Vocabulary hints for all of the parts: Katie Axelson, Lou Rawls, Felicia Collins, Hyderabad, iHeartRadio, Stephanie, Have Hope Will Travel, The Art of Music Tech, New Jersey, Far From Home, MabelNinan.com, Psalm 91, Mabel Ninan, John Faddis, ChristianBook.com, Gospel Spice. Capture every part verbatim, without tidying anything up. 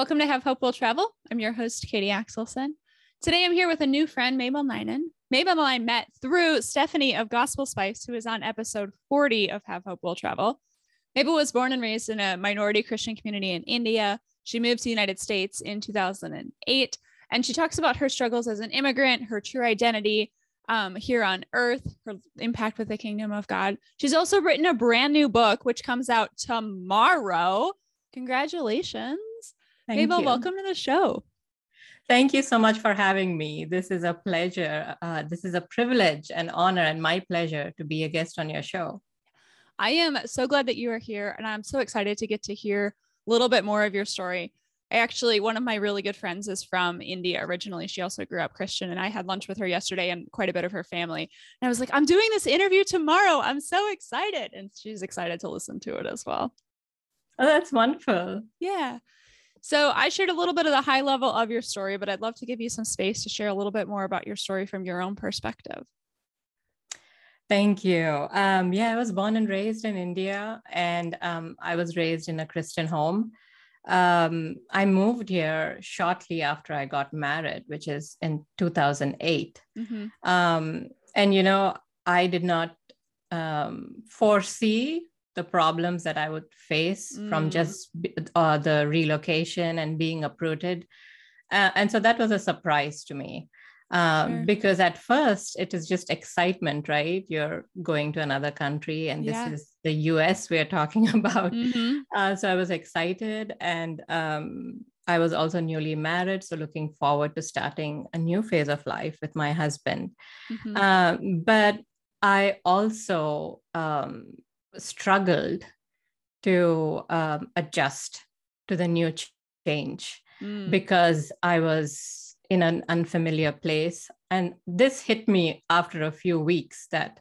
Welcome to Have Hope Will Travel. I'm your host, Katie Axelson. Today I'm here with a new friend, Mabel Ninan. Mabel I met through Stephanie of Gospel Spice, who is on episode forty of Have Hope Will Travel. Mabel was born and raised in a minority Christian community in India. She moved to the United States in two thousand eight, and she talks about her struggles as an immigrant, her true identity um, here on earth, her impact with the kingdom of God. She's also written a brand new book, which comes out tomorrow. Congratulations. Thank Mabel, you. Welcome to the show. Thank you so much for having me. This is a pleasure. Uh, this is a privilege and honor and my pleasure to be a guest on your show. I am so glad that you are here, and I'm so excited to get to hear a little bit more of your story. I actually, one of my really good friends is from India originally. She also grew up Christian, and I had lunch with her yesterday and quite a bit of her family. And I was like, I'm doing this interview tomorrow. I'm so excited. And she's excited to listen to it as well. Oh, that's wonderful. Yeah. So I shared a little bit of the high level of your story, but I'd love to give you some space to share a little bit more about your story from your own perspective. Thank you. Um, yeah, I was born and raised in India, and um, I was raised in a Christian home. Um, I moved here shortly after I got married, which is in two thousand eight. Mm-hmm. Um, and, you know, I did not um, foresee the problems that I would face mm. from just uh, the relocation and being uprooted. Uh, and so that was a surprise to me um, sure. because at first it is just excitement, right? You're going to another country, and this yeah. is the U S we're talking about. Mm-hmm. Uh, so I was excited, and um, I was also newly married. So looking forward to starting a new phase of life with my husband. Mm-hmm. Um, but I also, um, struggled to um, adjust to the new change mm. because I was in an unfamiliar place. And this hit me after a few weeks that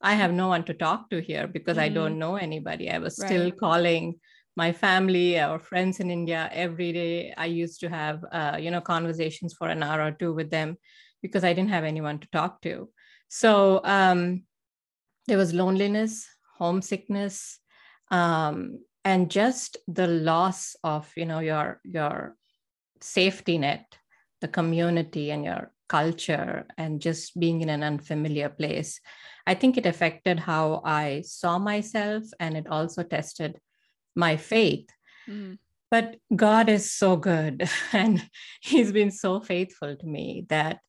I have no one to talk to here because mm. I don't know anybody. I was right. still calling my family or friends in India every day. I used to have, uh, you know, conversations for an hour or two with them because I didn't have anyone to talk to. So um, there was loneliness, homesickness, um, and just the loss of, you know, your, your safety net, the community and your culture, and just being in an unfamiliar place. I think it affected how I saw myself, and it also tested my faith. Mm. But God is so good, and he's been so faithful to me that,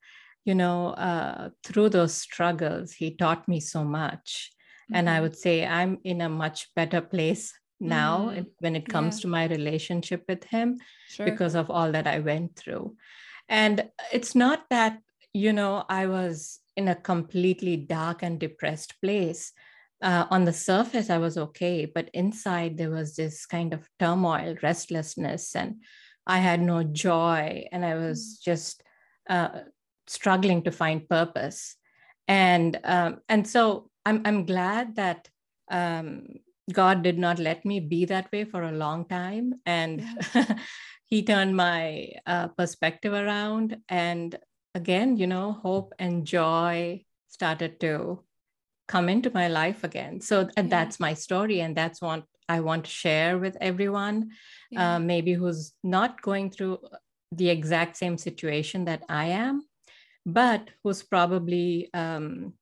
you know, uh, through those struggles, he taught me so much. And I would say I'm in a much better place now mm-hmm. when it comes yeah. to my relationship with him sure. because of all that I went through. And it's not that, you know, I was in a completely dark and depressed place. Uh, on the surface, I was okay, but inside there was this kind of turmoil, restlessness, and I had no joy, and I was just uh, struggling to find purpose. And um, and so I'm I'm glad that um, God did not let me be that way for a long time, and yeah. he turned my uh, perspective around. And again, you know, hope and joy started to come into my life again. So and yeah. that's my story, and that's what I want to share with everyone, yeah. uh, maybe who's not going through the exact same situation that I am, but who's probably um,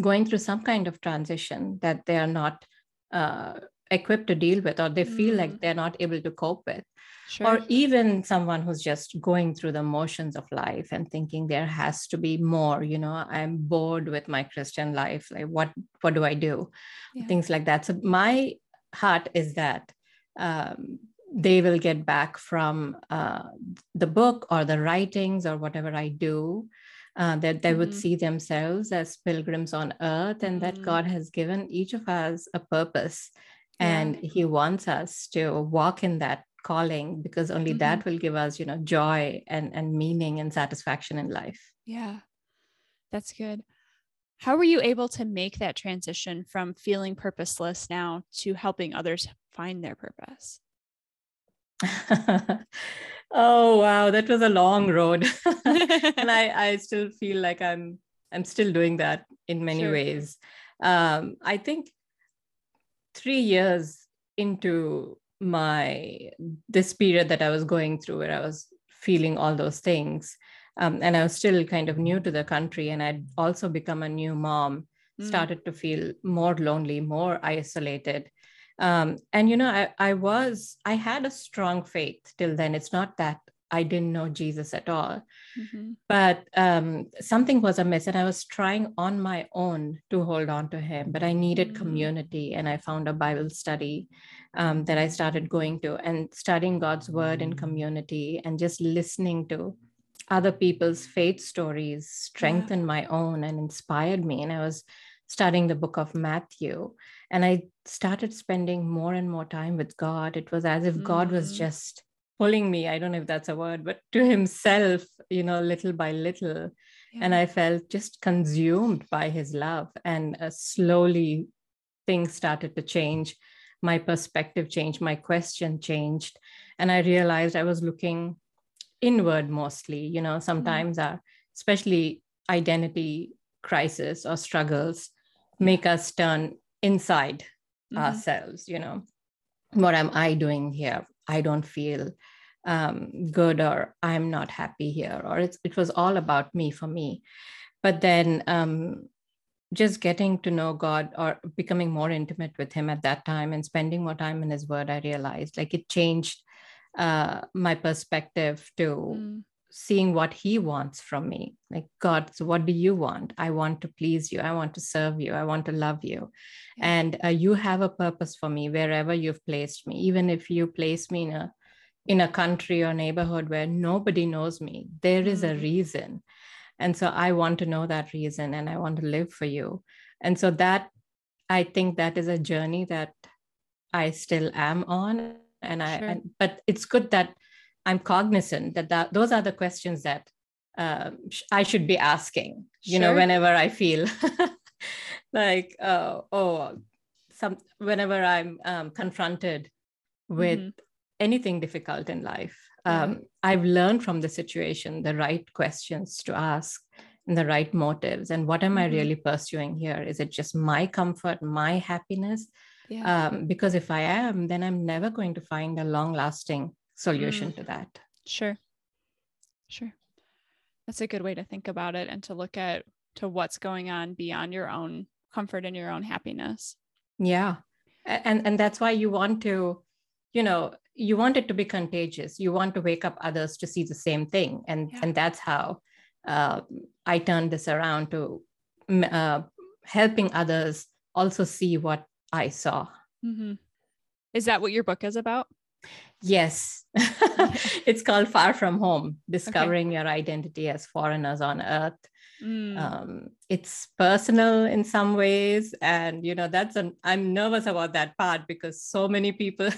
going through some kind of transition that they are not uh, equipped to deal with, or they feel mm. like they're not able to cope with, sure. or even someone who's just going through the motions of life and thinking there has to be more, you know, I'm bored with my Christian life. Like what, what do I do? Yeah. Things like that. So my heart is that um, they will get back from uh, the book or the writings or whatever I do, Uh, that they mm-hmm. would see themselves as pilgrims on earth, and that mm-hmm. God has given each of us a purpose, and yeah. he wants us to walk in that calling, because only mm-hmm. that will give us, you know, joy and, and meaning and satisfaction in life. Yeah, that's good. How were you able to make that transition from feeling purposeless now to helping others find their purpose? Oh, wow. That was a long road. And I, I still feel like I'm, I'm still doing that in many sure. ways. Um, I think three years into my this period that I was going through, where I was feeling all those things. Um, and I was still kind of new to the country, and I'd also become a new mom, mm. started to feel more lonely, more isolated. Um, and, you know, I, I was, I had a strong faith till then. It's not that I didn't know Jesus at all, mm-hmm. but um, something was amiss, and I was trying on my own to hold on to him, but I needed mm-hmm. community. And I found a Bible study um, that I started going to, and studying God's word in community and just listening to other people's faith stories strengthened yeah. my own and inspired me. And I was studying the book of Matthew, and I started spending more and more time with God. It was as if mm-hmm. God was just pulling me, I don't know if that's a word, but to himself, you know, little by little. Yeah. And I felt just consumed by his love. And uh, slowly things started to change. My perspective changed, my question changed. And I realized I was looking inward mostly, you know, sometimes mm-hmm. our, especially identity crisis or struggles make us turn inside mm-hmm. ourselves, you know, what am I doing here? I don't feel um, good, or I'm not happy here, or it's, it was all about me for me. But then um, just getting to know God or becoming more intimate with him at that time and spending more time in his word, I realized like it changed uh, my perspective to mm. seeing what he wants from me. Like, God, so what do you want? I want to please you. I want to serve you. I want to love you. Yeah. And uh, you have a purpose for me wherever you've placed me. Even if you place me in a, in a country or neighborhood where nobody knows me, there is a reason. And so I want to know that reason, and I want to live for you. And so that, I think that is a journey that I still am on. And I, sure. and, but it's good that I'm cognizant that, that those are the questions that uh, sh- I should be asking, you sure. know, whenever I feel like, uh, oh, some, whenever I'm um, confronted with mm-hmm. anything difficult in life, um, mm-hmm. I've learned from the situation, the right questions to ask and the right motives. And what am mm-hmm. I really pursuing here? Is it just my comfort, my happiness? Yeah. Um, because if I am, then I'm never going to find a long lasting solution to that. Sure. Sure. That's a good way to think about it, and to look at to what's going on beyond your own comfort and your own happiness. Yeah. And, and that's why you want to, you know, you want it to be contagious. You want to wake up others to see the same thing. And, yeah. and that's how uh, I turned this around to uh, helping others also see what I saw. Mm-hmm. Is that what your book is about? Yes. It's called Far From Home, Discovering okay. Your Identity as Foreigners on Earth. Mm. Um, it's personal in some ways. And, you know, that's an, I'm nervous about that part because so many people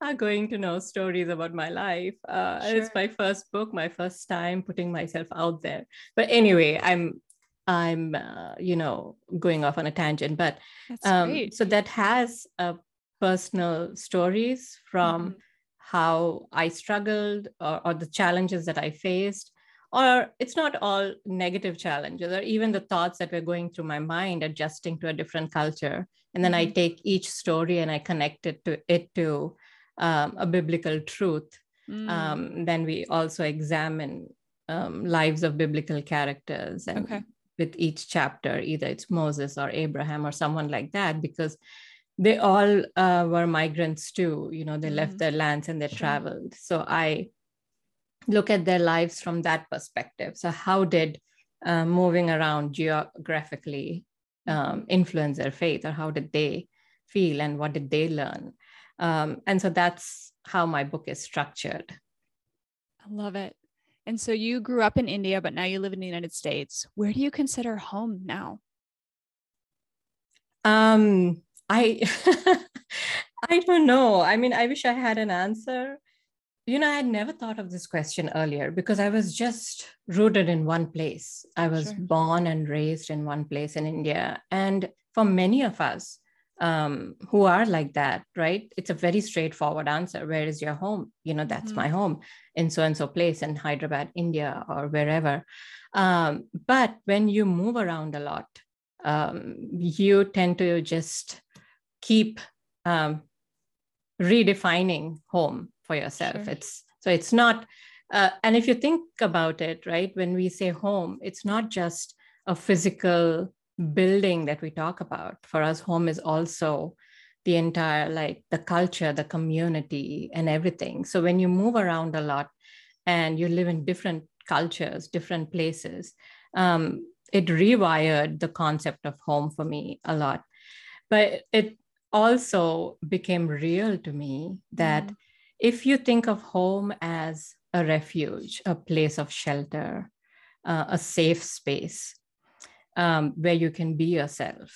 are going to know stories about my life. Uh, sure. It's my first book, my first time putting myself out there. But anyway, I'm, I'm, uh, you know, going off on a tangent, but um, so that has a personal stories from mm-hmm. how I struggled or, or the challenges that I faced, or it's not all negative challenges, or even the thoughts that were going through my mind, adjusting to a different culture. And then mm-hmm. I take each story and I connect it to it to um, a biblical truth. Mm-hmm. Um, then we also examine um, lives of biblical characters, and okay. with each chapter, either it's Moses or Abraham or someone like that, because they all uh, were migrants too, you know, they mm-hmm. left their lands and they sure. traveled. So I look at their lives from that perspective. So how did uh, moving around geographically um, influence their faith, or how did they feel and what did they learn? Um, and so that's how my book is structured. I love it. And so you grew up in India, but now you live in the United States. Where do you consider home now? Um. I, I don't know. I mean, I wish I had an answer. You know, I had never thought of this question earlier because I was just rooted in one place. I was sure. born and raised in one place in India. And for many of us um, who are like that, right? It's a very straightforward answer. Where is your home? You know, that's mm-hmm. my home in so-and-so place in Hyderabad, India, or wherever. Um, but when you move around a lot, um, you tend to just keep um, redefining home for yourself. Sure. It's so it's not, uh, and if you think about it, right, when we say home, it's not just a physical building that we talk about. For us, home is also the entire, like the culture, the community, and everything. So when you move around a lot and you live in different cultures, different places, um, it rewired the concept of home for me a lot. But it also became real to me that mm. if you think of home as a refuge, a place of shelter, uh, a safe space, um, where you can be yourself,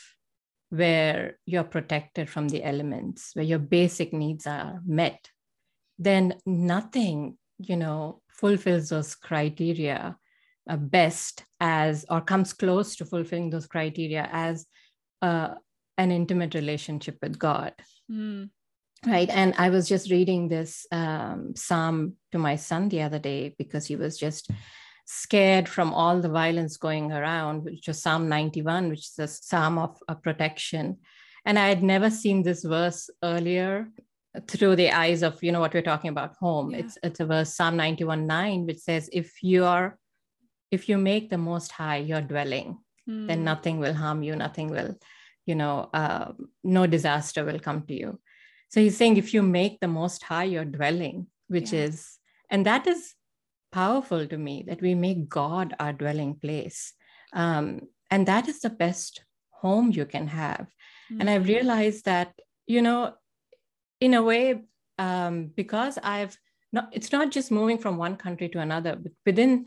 where you're protected from the elements, where your basic needs are met, then nothing, you know, fulfills those criteria uh, best as, or comes close to fulfilling those criteria as uh, an intimate relationship with God. Mm. Right. And I was just reading this um, psalm to my son the other day because he was just scared from all the violence going around, which was Psalm ninety-one, which is a psalm of uh, protection. And I had never seen this verse earlier through the eyes of, you know, what we're talking about, home. Yeah. It's it's a verse, Psalm ninety-one nine, which says, if you are, if you make the Most High your dwelling, mm. then nothing will harm you, nothing will, you know, uh, no disaster will come to you. So he's saying, if you make the Most High your dwelling, which yeah. is, and that is powerful to me, that we make God our dwelling place. Um, and that is the best home you can have. Mm-hmm. And I've realized that, you know, in a way, um, because I've, not, it's not just moving from one country to another, but within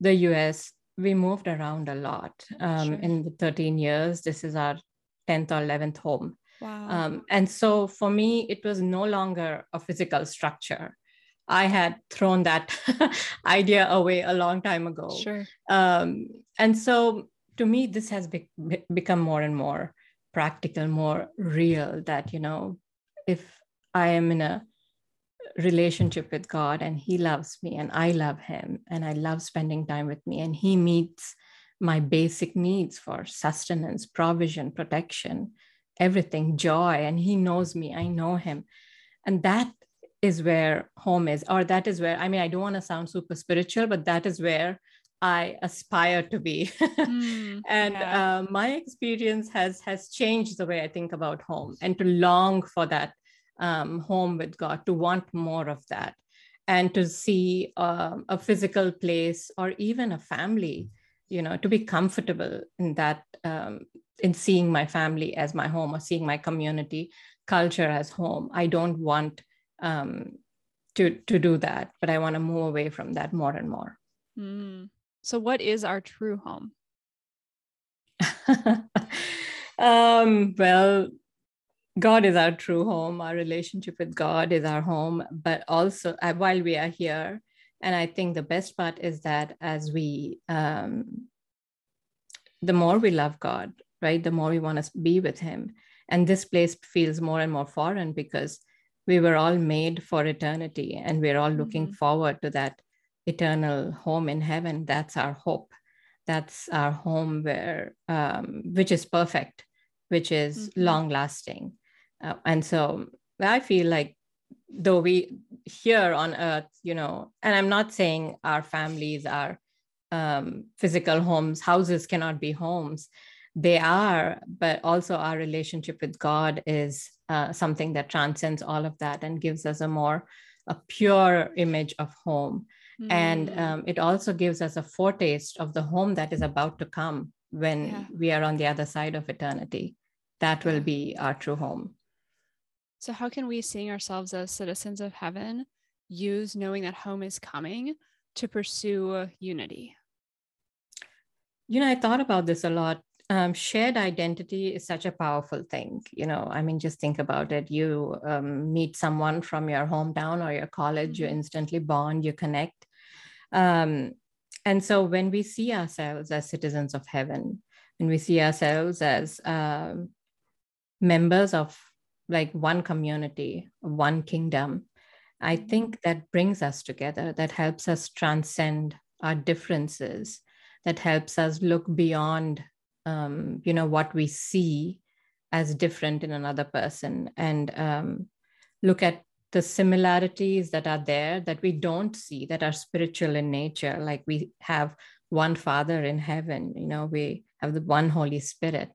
the U S, we moved around a lot. Um, sure. In the thirteen years, this is our tenth or eleventh home. Wow. Um, and so for me, it was no longer a physical structure. I had thrown that idea away a long time ago. Sure. Um, and so to me, this has be- become more and more practical, more real, that, you know, if I am in a relationship with God and he loves me and I love him and I love spending time with me and he meets my basic needs for sustenance, provision, protection, everything, joy, and he knows me, I know him. And that is where home is, or that is where, I mean, I don't want to sound super spiritual, but that is where I aspire to be. Mm, and yeah. uh, my experience has, has changed the way I think about home and to long for that um, home with God, to want more of that and to see uh, a physical place or even a family, you know, to be comfortable in that, um, in seeing my family as my home or seeing my community culture as home. I don't want um, to, to do that, but I want to move away from that more and more. Mm. So what is our true home? um, well, God is our true home. Our relationship with God is our home, but also uh, while we are here, and I think the best part is that as we, um, the more we love God, right, the more we want to be with him. And this place feels more and more foreign because we were all made for eternity and we're all looking mm-hmm. forward to that eternal home in heaven. That's our hope. That's our home where, um, which is perfect, which is mm-hmm. long lasting. Uh, and so I feel like though we here on earth, you know, and I'm not saying our families, our um, physical homes, houses cannot be homes. They are, but also our relationship with God is uh, something that transcends all of that and gives us a more, a pure image of home. Mm. And um, it also gives us a foretaste of the home that is about to come when yeah. we are on the other side of eternity. That will be our true home. So how can we, seeing ourselves as citizens of heaven, use knowing that home is coming to pursue unity? You know, I thought about this a lot. Um, shared identity is such a powerful thing. You know, I mean, just think about it. You um, meet someone from your hometown or your college, you instantly bond, you connect. Um, and so when we see ourselves as citizens of heaven, when we see ourselves as uh, members of like one community, one kingdom, I think that brings us together, that helps us transcend our differences, that helps us look beyond Um, you know, what we see as different in another person. And um, look at the similarities that are there that we don't see, that are spiritual in nature. Like we have one Father in heaven, you know, we have the one Holy Spirit.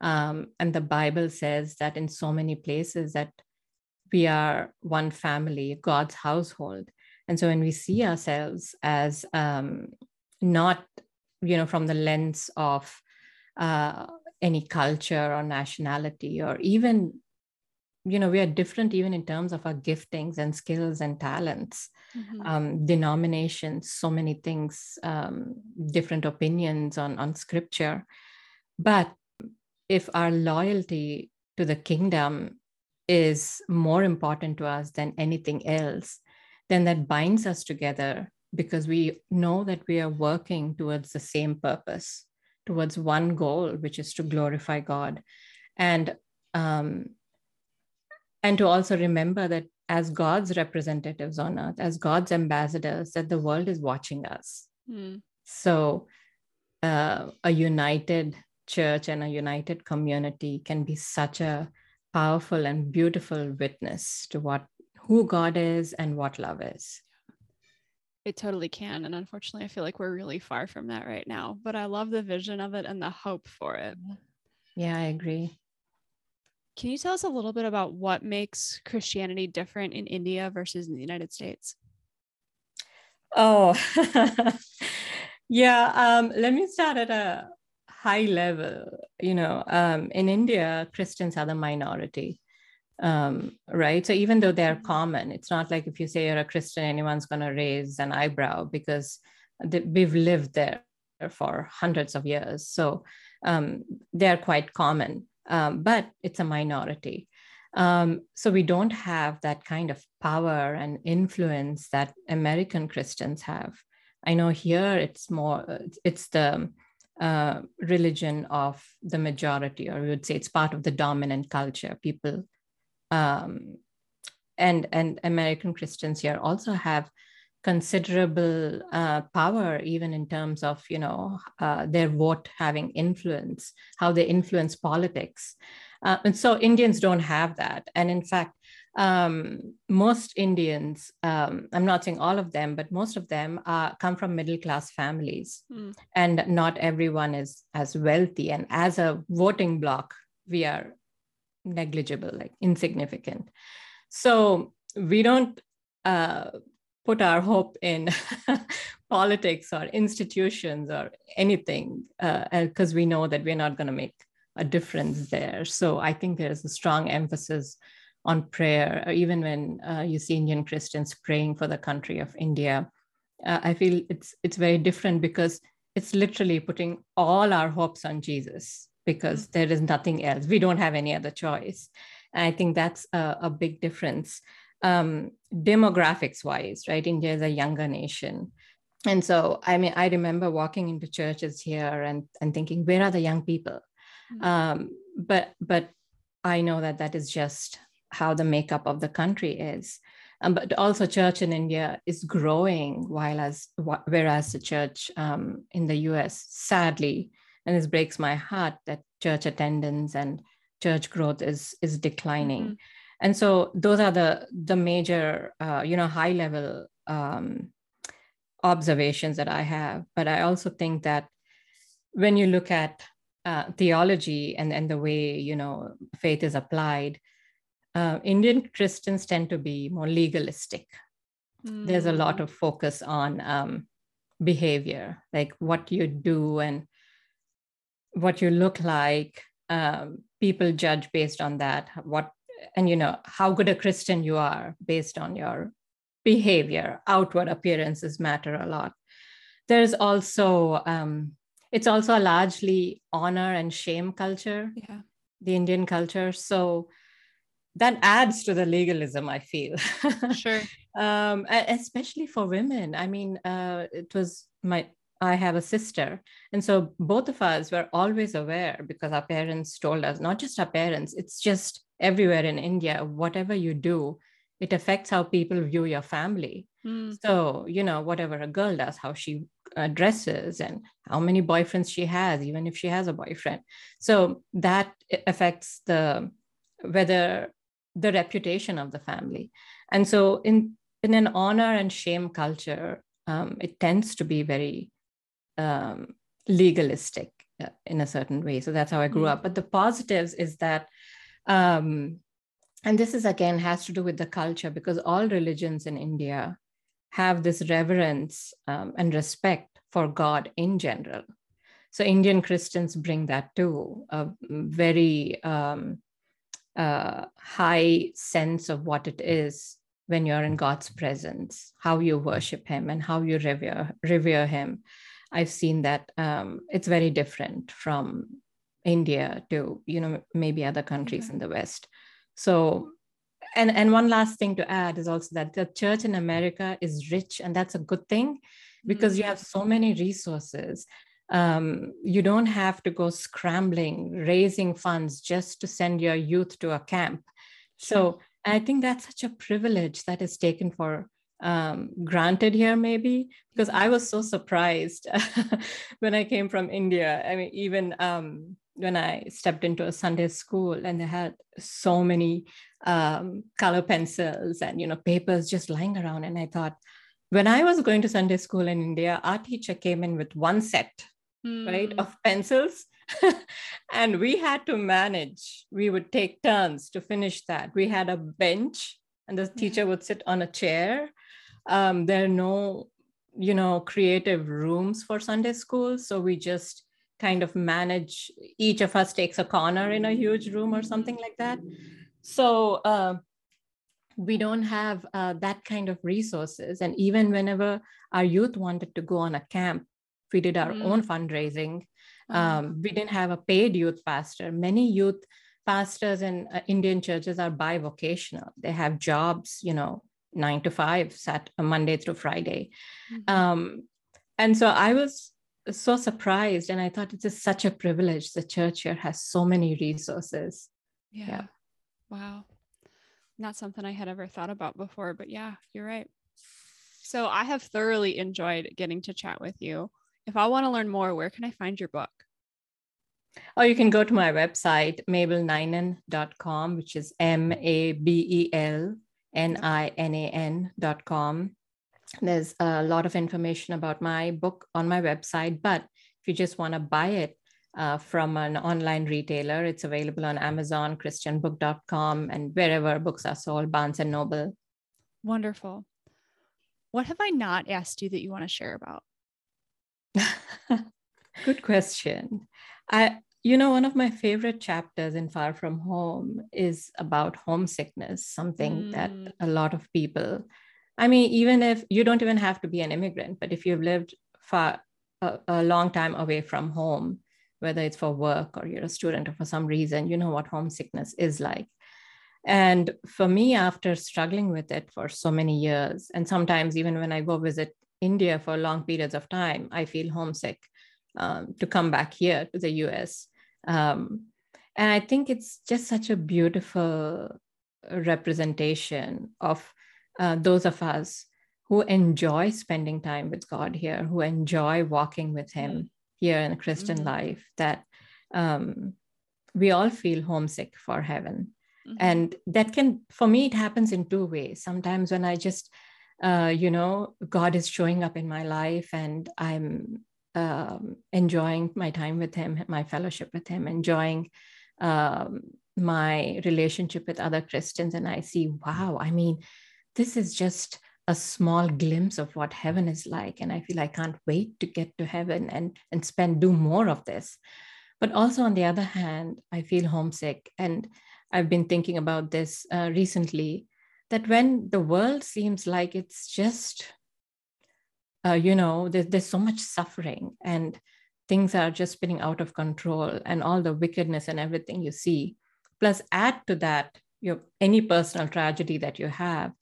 Um, and the Bible says that in so many places that we are one family, God's household. And so when we see ourselves as um, not, you know, from the lens of uh, any culture or nationality, or even, you know, we are different even in terms of our giftings and skills and talents, mm-hmm. um, denominations, so many things, um, different opinions on, on scripture. But if our loyalty to the kingdom is more important to us than anything else, then that binds us together, because we know that we are working towards the same purpose, towards one goal, which is to glorify God. And, um, and to also remember that as God's representatives on earth, as God's ambassadors, that the world is watching us. Mm. So uh, a united church and a united community can be such a powerful and beautiful witness to what, who God is and what love is. It totally can. And unfortunately, I feel like we're really far from that right now, but I love the vision of it and the hope for it. Yeah, I agree. Can you tell us a little bit about what makes Christianity different in India versus in the United States? Oh, yeah. Um, let me start at a high level. You know, um, in India, Christians are the minority, um, right? So even though they're common, it's not like if you say you're a Christian, anyone's going to raise an eyebrow, because th- we've lived there for hundreds of years. So um, they're quite common. Um, but it's a minority. Um, so we don't have that kind of power and influence that American Christians have. I know here it's more, it's the uh, religion of the majority, or we would say it's part of the dominant culture. People um, and, and American Christians here also have considerable uh, power, even in terms of, you know, uh, their vote having influence, how they influence politics. Uh, and so Indians don't have that. And in fact, um, most Indians, um, I'm not saying all of them, but most of them uh, come from middle-class families. Mm. And not everyone is as wealthy. And as a voting bloc, we are negligible, like insignificant. So we don't... Uh, put our hope in politics or institutions or anything, because uh, we know that we're not going to make a difference there. So I think there's a strong emphasis on prayer, or even when uh, you see Indian Christians praying for the country of India. Uh, I feel it's it's very different, because it's literally putting all our hopes on Jesus, because there is nothing else. We don't have any other choice. And I think that's a, a big difference. Um, demographics wise, right? India is a younger nation. And so, I mean, I remember walking into churches here and, and thinking, where are the young people? Mm-hmm. Um, but, but I know that that is just how the makeup of the country is. Um, but also church in India is growing, while as, whereas the church um, in the U S, sadly, and this breaks my heart, that church attendance and church growth is, is declining. Mm-hmm. And so those are the, the major, uh, you know, high level um, observations that I have. But I also think that when you look at uh, theology and, and the way, you know, faith is applied, uh, Indian Christians tend to be more legalistic. Mm. There's a lot of focus on um, behavior, like what you do and what you look like. Um, people judge based on that, what and, you know, how good a Christian you are based on your behavior. Outward appearances matter a lot. There's also, um, it's also a largely honor and shame culture, yeah. The Indian culture. So that adds to the legalism, I feel. Sure. um, especially for women. I mean, uh, it was my, I have a sister. And so both of us were always aware, because our parents told us, not just our parents, it's just everywhere in India, whatever you do, it affects how people view your family. Mm. So, you know, whatever a girl does, how she uh, dresses and how many boyfriends she has, even if she has a boyfriend. So that affects the, whether the reputation of the family. And so in, in an honor and shame culture, um, it tends to be very um, legalistic uh, in a certain way. So that's how I grew up. But the positives is that, um, and this is again, has to do with the culture, because all religions in India have this reverence um, and respect for God in general. So Indian Christians bring that too, a very um, uh, high sense of what it is when you're in God's presence, how you worship him and how you revere, revere him. I've seen that um, it's very different from India to, you know, maybe other countries mm-hmm. in the West. So, and, and one last thing to add is also that the church in America is rich, and that's a good thing because mm-hmm. you have so many resources. Um, you don't have to go scrambling, raising funds just to send your youth to a camp. Sure. So I think that's such a privilege that is taken for um, granted here, maybe, because I was so surprised when I came from India. I mean, even um, when I stepped into a Sunday school and they had so many um, color pencils and, you know, papers just lying around. And I thought, when I was going to Sunday school in India, our teacher came in with one set Mm. right, of pencils. And we had to manage, we would take turns to finish that. We had a bench and the teacher would sit on a chair. Um, there are no, you know, creative rooms for Sunday school. So we just kind of manage, each of us takes a corner in a huge room or something like that. So uh, we don't have uh, that kind of resources. And even whenever our youth wanted to go on a camp, we did our mm. own fundraising. Mm. Um, we didn't have a paid youth pastor. Many youth pastors in uh, Indian churches are bivocational. They have jobs, you know, nine to five, sat uh, Monday through Friday. Mm. Um, and so I was so surprised, and I thought it's just such a privilege. The church here has so many resources. Yeah. yeah. Wow. Not something I had ever thought about before, but yeah, you're right. So I have thoroughly enjoyed getting to chat with you. If I want to learn more, where can I find your book? Oh, you can go to my website, Mabel Ninan dot com, which is M A B E L N I N A N dot com. There's a lot of information about my book on my website, but if you just want to buy it uh, from an online retailer, it's available on Amazon, Christian Book dot com, and wherever books are sold, Barnes and Noble. Wonderful. What have I not asked you that you want to share about? Good question. I, you know, one of my favorite chapters in Far From Home is about homesickness, something mm. that a lot of people, I mean, even if you don't even have to be an immigrant, but if you've lived far a, a long time away from home, whether it's for work or you're a student or for some reason, you know what homesickness is like. And for me, after struggling with it for so many years, and sometimes even when I go visit India for long periods of time, I feel homesick um, to come back here to the U S. Um, and I think it's just such a beautiful representation of uh, those of us who enjoy spending time with God here, who enjoy walking with him here in Christian mm-hmm. life, that um, we all feel homesick for heaven. Mm-hmm. And that can, for me, it happens in two ways. Sometimes when I just Uh, you know, God is showing up in my life and I'm um, enjoying my time with him, my fellowship with him, enjoying um, my relationship with other Christians. And I see, wow, I mean, this is just a small glimpse of what heaven is like. And I feel I can't wait to get to heaven and, and spend, do more of this. But also on the other hand, I feel homesick. And I've been thinking about this uh, recently, that when the world seems like it's just, uh, you know, there, there's so much suffering and things are just spinning out of control and all the wickedness and everything you see, plus add to that your any personal tragedy that you have.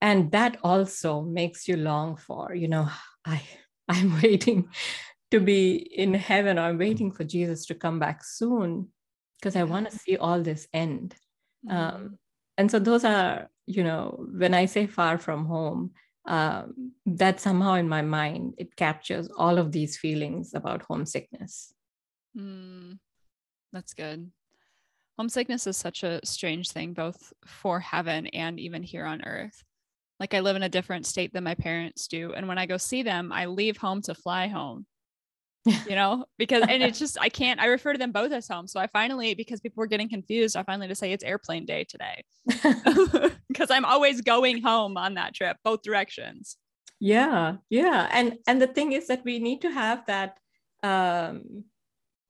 And that also makes you long for, you know, I, I'm waiting to be in heaven. I'm waiting for Jesus to come back soon because I want to see all this end. Um, mm-hmm. And so those are, you know, when I say Far From Home, um, that somehow in my mind, it captures all of these feelings about homesickness. Mm, that's good. homesickness is such a strange thing, both for heaven and even here on earth. Like, I live in a different state than my parents do. And when I go see them, I leave home to fly home, you know, because, and it's just, I can't, I refer to them both as home. So I finally, because people were getting confused, I finally just say it's airplane day today because I'm always going home on that trip, both directions. Yeah. Yeah. And, and the thing is that we need to have that, um,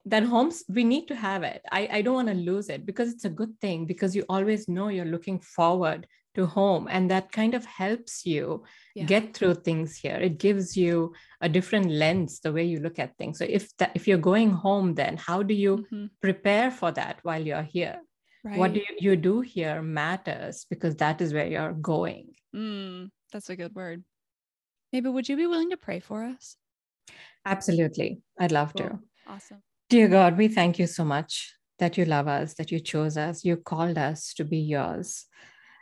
that homes, we need to have it. I, I don't want to lose it because it's a good thing, because you always know you're looking forward to home, and that kind of helps you yeah. get through things here. It gives you a different lens, the way you look at things. So if that, if you're going home, then how do you mm-hmm. prepare for that while you're here? Right. What do you, you do here matters, because that is where you're going. Mm, that's a good word. Mabel, would you be willing to pray for us? Absolutely. I'd love cool. to. Awesome. Dear God, we thank you so much that you love us, that you chose us, you called us to be yours.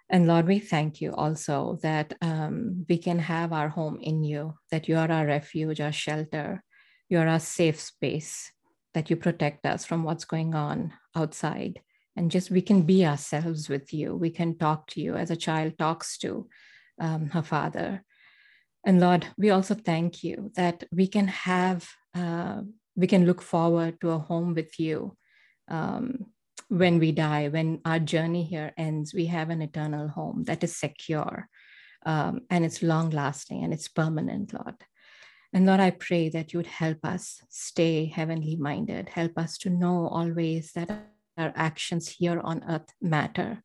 And Lord, we thank you also that um, we can have our home in you, that you are our refuge, our shelter, you are our safe space, that you protect us from what's going on outside. And just we can be ourselves with you. We can talk to you as a child talks to um, her father. And Lord, we also thank you that we can have, uh, we can look forward to a home with you. Um, When we die, when our journey here ends, we have an eternal home that is secure, um, and it's long lasting and it's permanent, Lord. And Lord, I pray that you would help us stay heavenly minded, help us to know always that our actions here on earth matter,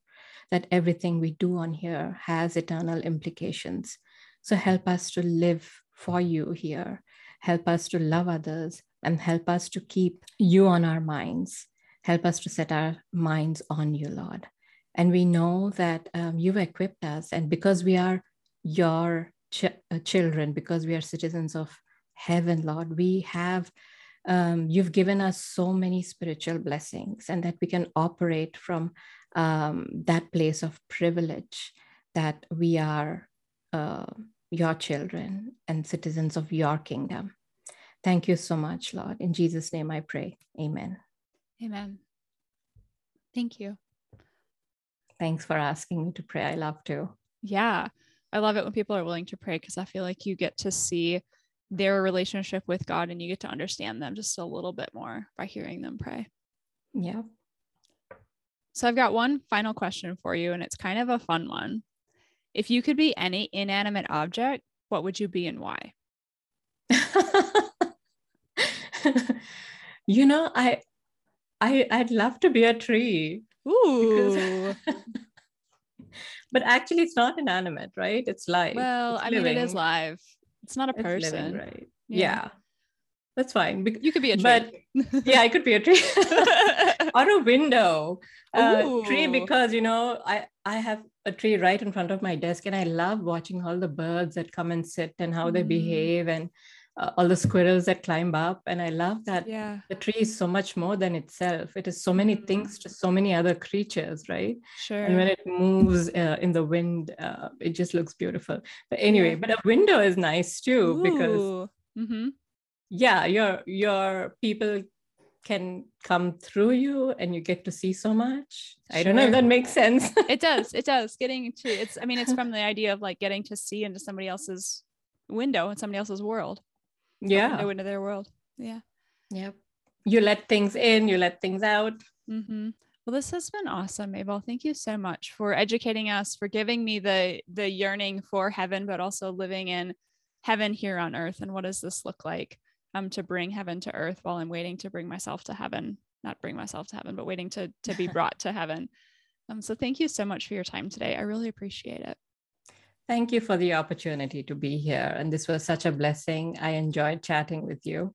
that everything we do on here has eternal implications. So help us to live for you here, help us to love others, and help us to keep you on our minds. Help us to set our minds on you, Lord. And we know that um, you've equipped us. And because we are your ch- uh, children, because we are citizens of heaven, Lord, we have, um, you've given us so many spiritual blessings, and that we can operate from um, that place of privilege, that we are uh, your children and citizens of your kingdom. Thank you so much, Lord. In Jesus' name I pray. Amen. Amen. Thank you. Thanks for asking me to pray. I love to. Yeah. I love it when people are willing to pray, because I feel like you get to see their relationship with God and you get to understand them just a little bit more by hearing them pray. Yeah. So I've got one final question for you, and it's kind of a fun one. If you could be any inanimate object, what would you be and why? You know, I... I, I'd love to be a tree. Ooh. Because, but actually it's not inanimate, right? It's live. Well, it's I living. mean, it is live. It's not a it's person. Living, right? Yeah. yeah. That's fine. Be- you could be a tree. But, yeah, I could be a tree. Or a window. Uh, tree because, you know, I, I have a tree right in front of my desk, and I love watching all the birds that come and sit and how mm. they behave, and Uh, all the squirrels that climb up. And I love that yeah. the tree is so much more than itself. It is so many things to so many other creatures, right? Sure. And when it moves uh, in the wind, uh, it just looks beautiful. But anyway, yeah. but a window is nice too, Ooh. because mm-hmm. yeah, your your people can come through you and you get to see so much. Sure. I don't know if that makes sense. It does. It does. Getting to, it's, I mean, it's from the idea of like getting to see into somebody else's window and somebody else's world. Yeah. Go into their world. Yeah. Yep. You let things in, you let things out. Mm-hmm. Well, this has been awesome, Mabel. Thank you so much for educating us, for giving me the, the yearning for heaven, but also living in heaven here on earth. And what does this look like um, to bring heaven to earth while I'm waiting to bring myself to heaven, not bring myself to heaven, but waiting to, to be brought to heaven. Um, so thank you so much for your time today. I really appreciate it. Thank you for the opportunity to be here. And this was such a blessing. I enjoyed chatting with you.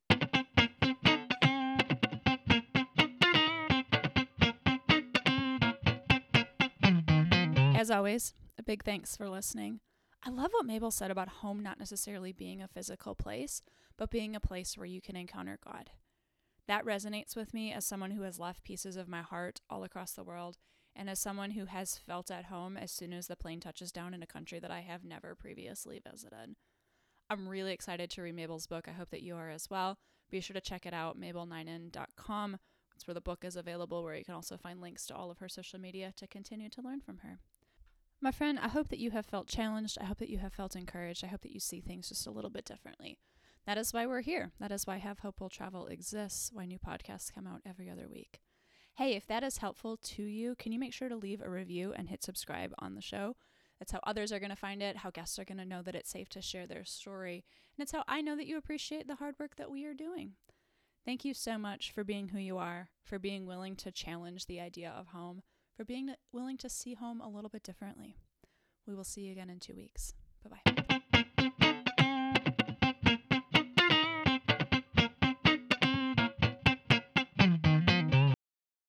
As always, a big thanks for listening. I love what Mabel said about home not necessarily being a physical place, but being a place where you can encounter God. That resonates with me as someone who has left pieces of my heart all across the world, and as someone who has felt at home as soon as the plane touches down in a country that I have never previously visited. I'm really excited to read Mabel's book. I hope that you are as well. Be sure to check it out, Mabel Ninan dot com. That's where the book is available, where you can also find links to all of her social media to continue to learn from her. My friend, I hope that you have felt challenged. I hope that you have felt encouraged. I hope that you see things just a little bit differently. That is why we're here. That is why Have Hope Will Travel exists, why new podcasts come out every other week. Hey, if that is helpful to you, can you make sure to leave a review and hit subscribe on the show? That's how others are going to find it, how guests are going to know that it's safe to share their story, and it's how I know that you appreciate the hard work that we are doing. Thank you so much for being who you are, for being willing to challenge the idea of home, for being willing to see home a little bit differently. We will see you again in two weeks. Bye-bye.